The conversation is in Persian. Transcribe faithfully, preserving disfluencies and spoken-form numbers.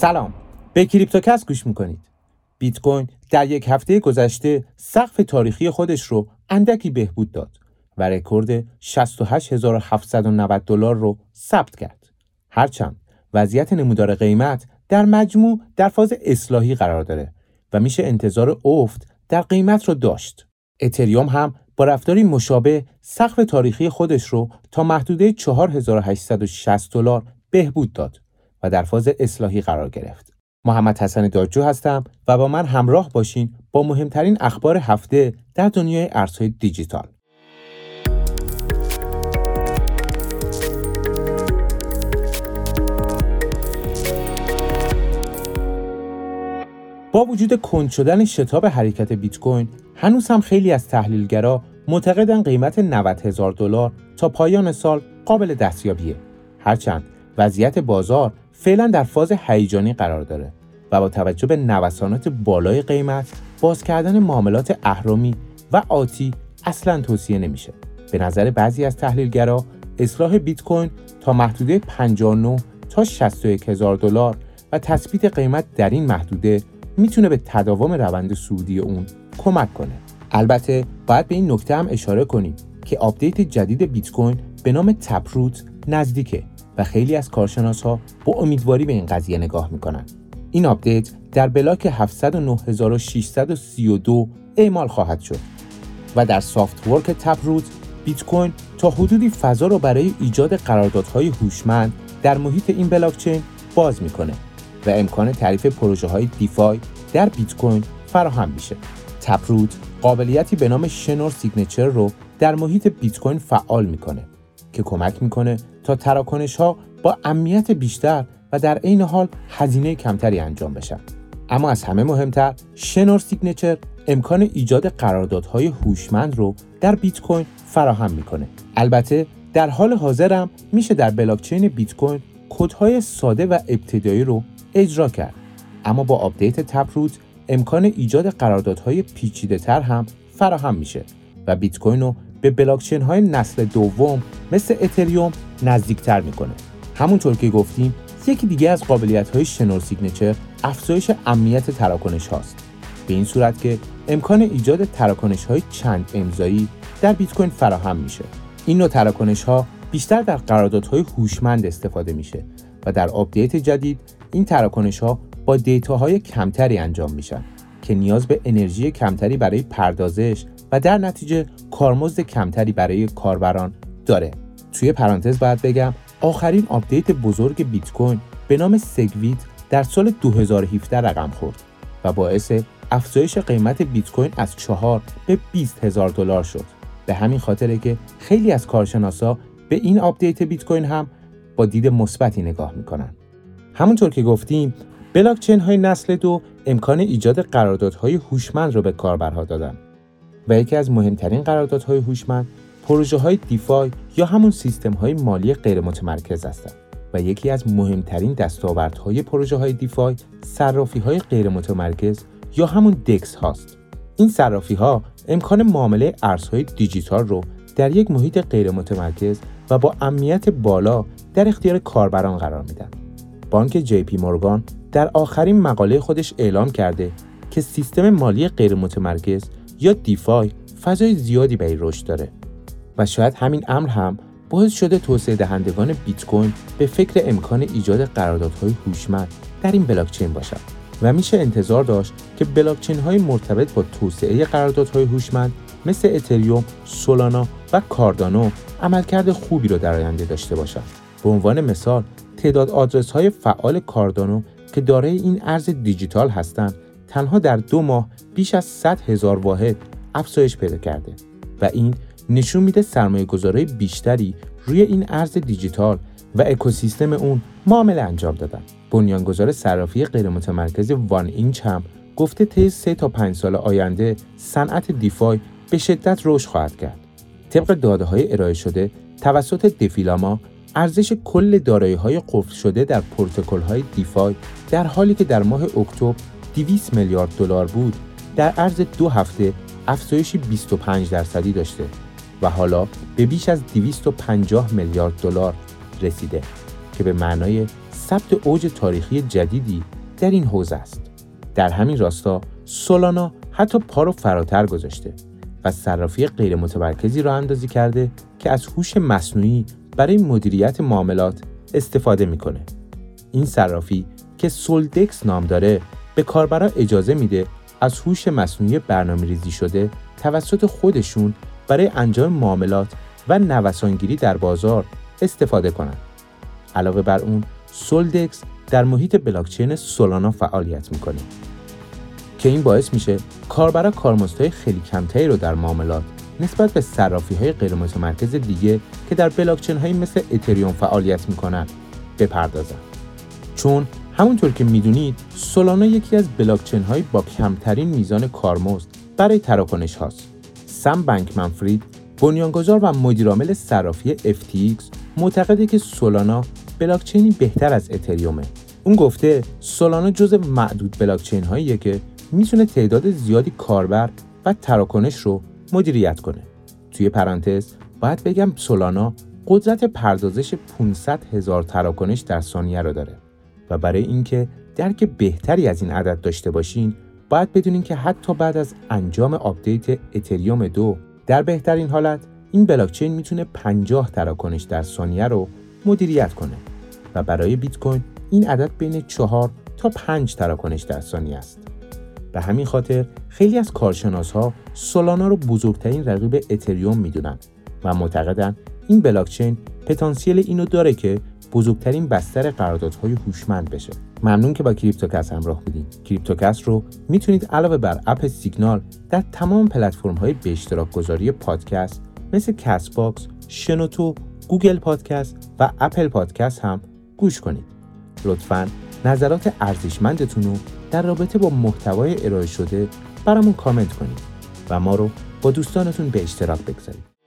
سلام، به کریپتوکست گوش میکنید. بیت کوین در یک هفته گذشته سقف تاریخی خودش رو اندکی بهبود داد و رکورد شصت و هشت هزار و هفتصد و نود دلار رو ثبت کرد. هرچند وضعیت نمودار قیمت در مجموع در فاز اصلاحی قرار داره و میشه انتظار افت در قیمت رو داشت. اتریوم هم با رفتاری مشابه سقف تاریخی خودش رو تا محدوده چهار هزار و هشتصد و شصت دلار بهبود داد و در فاز اصلاحی قرار گرفت. محمد حسن دادجو هستم و با من همراه باشین با مهمترین اخبار هفته در دنیای ارزهای دیجیتال. با وجود کند شدن شتاب حرکت بیت کوین، هنوز هم خیلی از تحلیلگرا معتقدن قیمت نود هزار دلار تا پایان سال قابل دستیابیه. هرچند وضعیت بازار فعلا در فاز هیجانی قرار داره و با توجه به نوسانات بالای قیمت، باز کردن معاملات اهرامی و آتی اصلا توصیه نمیشه. به نظر بعضی از تحلیلگرا، اصلاح بیت کوین تا محدوده پنجاه و نه تا شصت و یک هزار دلار و تثبیت قیمت در این محدوده میتونه به تداوم روند صعودی اون کمک کنه. البته باید به این نکته هم اشاره کنیم که آپدیت جدید بیت کوین به نام تپروت نزدیکه و خیلی از کارشناس‌ها با امیدواری به این قضیه نگاه می‌کنن. این آپدیت در بلاک هفتصد و نه هزار و ششصد و سی و دو اعمال خواهد شد و در سافت ورک تپروت، بیت کوین تا حدودی فضا رو برای ایجاد قراردادهای هوشمند در محیط این بلاکچین باز می‌کنه و امکان تعریف پروژه‌های دیفای در بیت کوین فراهم میشه. تپروت قابلیتی به نام شنور سیگنچر رو در محیط بیت کوین فعال می‌کنه که کمک می‌کنه تا تراکنش‌ها با امنیت بیشتر و در عین حال هزینه کمتری انجام بشن. اما از همه مهمتر، شنور سیگنچر امکان ایجاد قراردادهای هوشمند رو در بیت کوین فراهم می‌کنه. البته در حال حاضر هم میشه در بلاکچین بیت کوین کدهای ساده و ابتدایی رو اجرا کرد، اما با آپدیت تپروت امکان ایجاد قراردادهای پیچیده‌تر هم فراهم میشه و بیت کوین رو به بلاکچین‌های نسل دوم مثل اتریوم نزدیک‌تر می‌کنه. همونطور که گفتیم، یکی دیگه از قابلیت‌های شنور سیگنچر افزایش امنیت تراکنش‌هاست. به این صورت که امکان ایجاد تراکنش‌های چند امضایی در بیت کوین فراهم میشه. این نوع تراکنش‌ها بیشتر در قراردادهای هوشمند استفاده میشه و در آپدیت جدید این تراکنش‌ها با دیتاهای کمتری انجام میشن که نیاز به انرژی کمتری برای پردازش و در نتیجه کارمزد کمتری برای کاربران داره. توی پرانتز باید بگم آخرین آپدیت بزرگ بیت کوین به نام سگویت در سال دو هزار و هفده رقم خورد و باعث افزایش قیمت بیت کوین از چهار به بیست هزار دلار شد. به همین خاطره که خیلی از کارشناسا به این آپدیت بیت کوین هم با دید مثبتی نگاه میکنن. همونطور که گفتیم، بلاکچین های نسل دو امکان ایجاد قراردادهای هوشمند رو به کاربرها دادن و یکی از مهمترین قراردادهای هوشمند پروژه های دیفای یا همون سیستم های مالی غیر متمرکز هستند و یکی از مهمترین دستاوردهای پروژه های دیفای صرافی های غیر متمرکز یا همون دکس هاست. این صرافی ها امکان معامله ارزهای دیجیتال رو در یک محیط غیر متمرکز و با امنیت بالا در اختیار کاربران قرار میدن. بانک جی پی مورگان در آخرین مقاله خودش اعلام کرده که سیستم مالی غیر متمرکز یا دیفای فضای زیادی برای رشد داره و شاید همین امر هم باعث شده توسعه دهندگان بیت کوین به فکر امکان ایجاد قراردادهای هوشمند در این بلاکچین باشند و میشه انتظار داشت که بلاکچین های مرتبط با توسعه قراردادهای هوشمند مثل اتریوم، سولانا و کاردانو عملکرد خوبی رو در آینده داشته باشند. به عنوان مثال، تعداد آدرس های فعال کاردانو که دارای این ارز دیجیتال هستند تنها در دو ماه بیش از صد هزار واحد افزایش پیدا کرده و این نشون میده سرمایه‌گذاری بیشتری روی این ارز دیجیتال و اکوسیستم اون معامله انجام دادن. بنیانگذار صرافی غیر متمرکز وان اینچ هم گفته طی سه تا پنج سال آینده صنعت دیفای به شدت رشد خواهد کرد. طبق داده‌های ارائه شده توسط دفیلاما، ارزش کل دارایی‌های قفل شده در پروتکل‌های دیفای در حالی که در ماه اکتبر دویست میلیارد دلار بود، در عرض دو هفته افزایشی بیست و پنج درصدی داشته و حالا به بیش از دویست و پنجاه میلیارد دلار رسیده که به معنای ثبت اوج تاریخی جدیدی در این حوزه است. در همین راستا سولانا حتی پا رو فراتر گذاشته و صرافی غیر متمرکزی راه اندازی کرده که از هوش مصنوعی برای مدیریت معاملات استفاده میکنه. این صرافی که سولدکس نام داره به کاربرا اجازه میده از هوش مصنوعی برنامه‌ریزی شده توسط خودشون برای انجام معاملات و نوسانگیری در بازار استفاده کنند. علاوه بر اون سولدکس در محیط بلاکچین سولانا فعالیت میکنه که این باعث میشه کاربرا کارمزدهای خیلی کمتری رو در معاملات نسبت به صرافی‌های غیر متمرکز دیگه که در بلاکچین‌هایی مثل اتریوم فعالیت میکنن بپردازن. چون همونطور که میدونید سولانا یکی از بلاکچین‌های با کمترین میزان کارمزد برای تراکنش هاست. سم بنکمن فرید بنیانگذار و مدیرعامل صرافی اف تی ایکس معتقده که سولانا بلاکچینی بهتر از اتریومه. اون گفته سولانا جزو معدود بلاکچین‌هاییه که میتونه تعداد زیادی کاربر و تراکنش رو مدیریت کنه. توی پرانتز باید بگم سولانا قدرت پردازش پانصد هزار تراکنش در ثانیه رو داره و برای اینکه درک بهتری از این عدد داشته باشین باید بدونین که حتی بعد از انجام آپدیت اتریوم دو در بهترین حالت این بلاکچین میتونه پنجاه تراکنش در ثانیه رو مدیریت کنه و برای بیت کوین این عدد بین چهار تا پنج تراکنش در ثانیه است. به همین خاطر خیلی از کارشناس‌ها سولانا رو بزرگترین رقیب اتریوم میدونن و معتقدن این بلاکچین پتانسیل اینو داره که بزرگترین بستر قراردادهای هوشمند بشه. ممنون که با کریپتوکست همراه بودین. کریپتوکست رو میتونید علاوه بر اپ سیگنال در تمام پلتفرم‌های به اشتراک گذاری پادکست مثل کست باکس، شنوتو، گوگل پادکست و اپل پادکست هم گوش کنید. لطفاً نظرات ارزشمندتون رو در رابطه با محتوای ارائه شده برامون کامنت کنید و ما رو با دوستانتون به اشتراک بگذارید.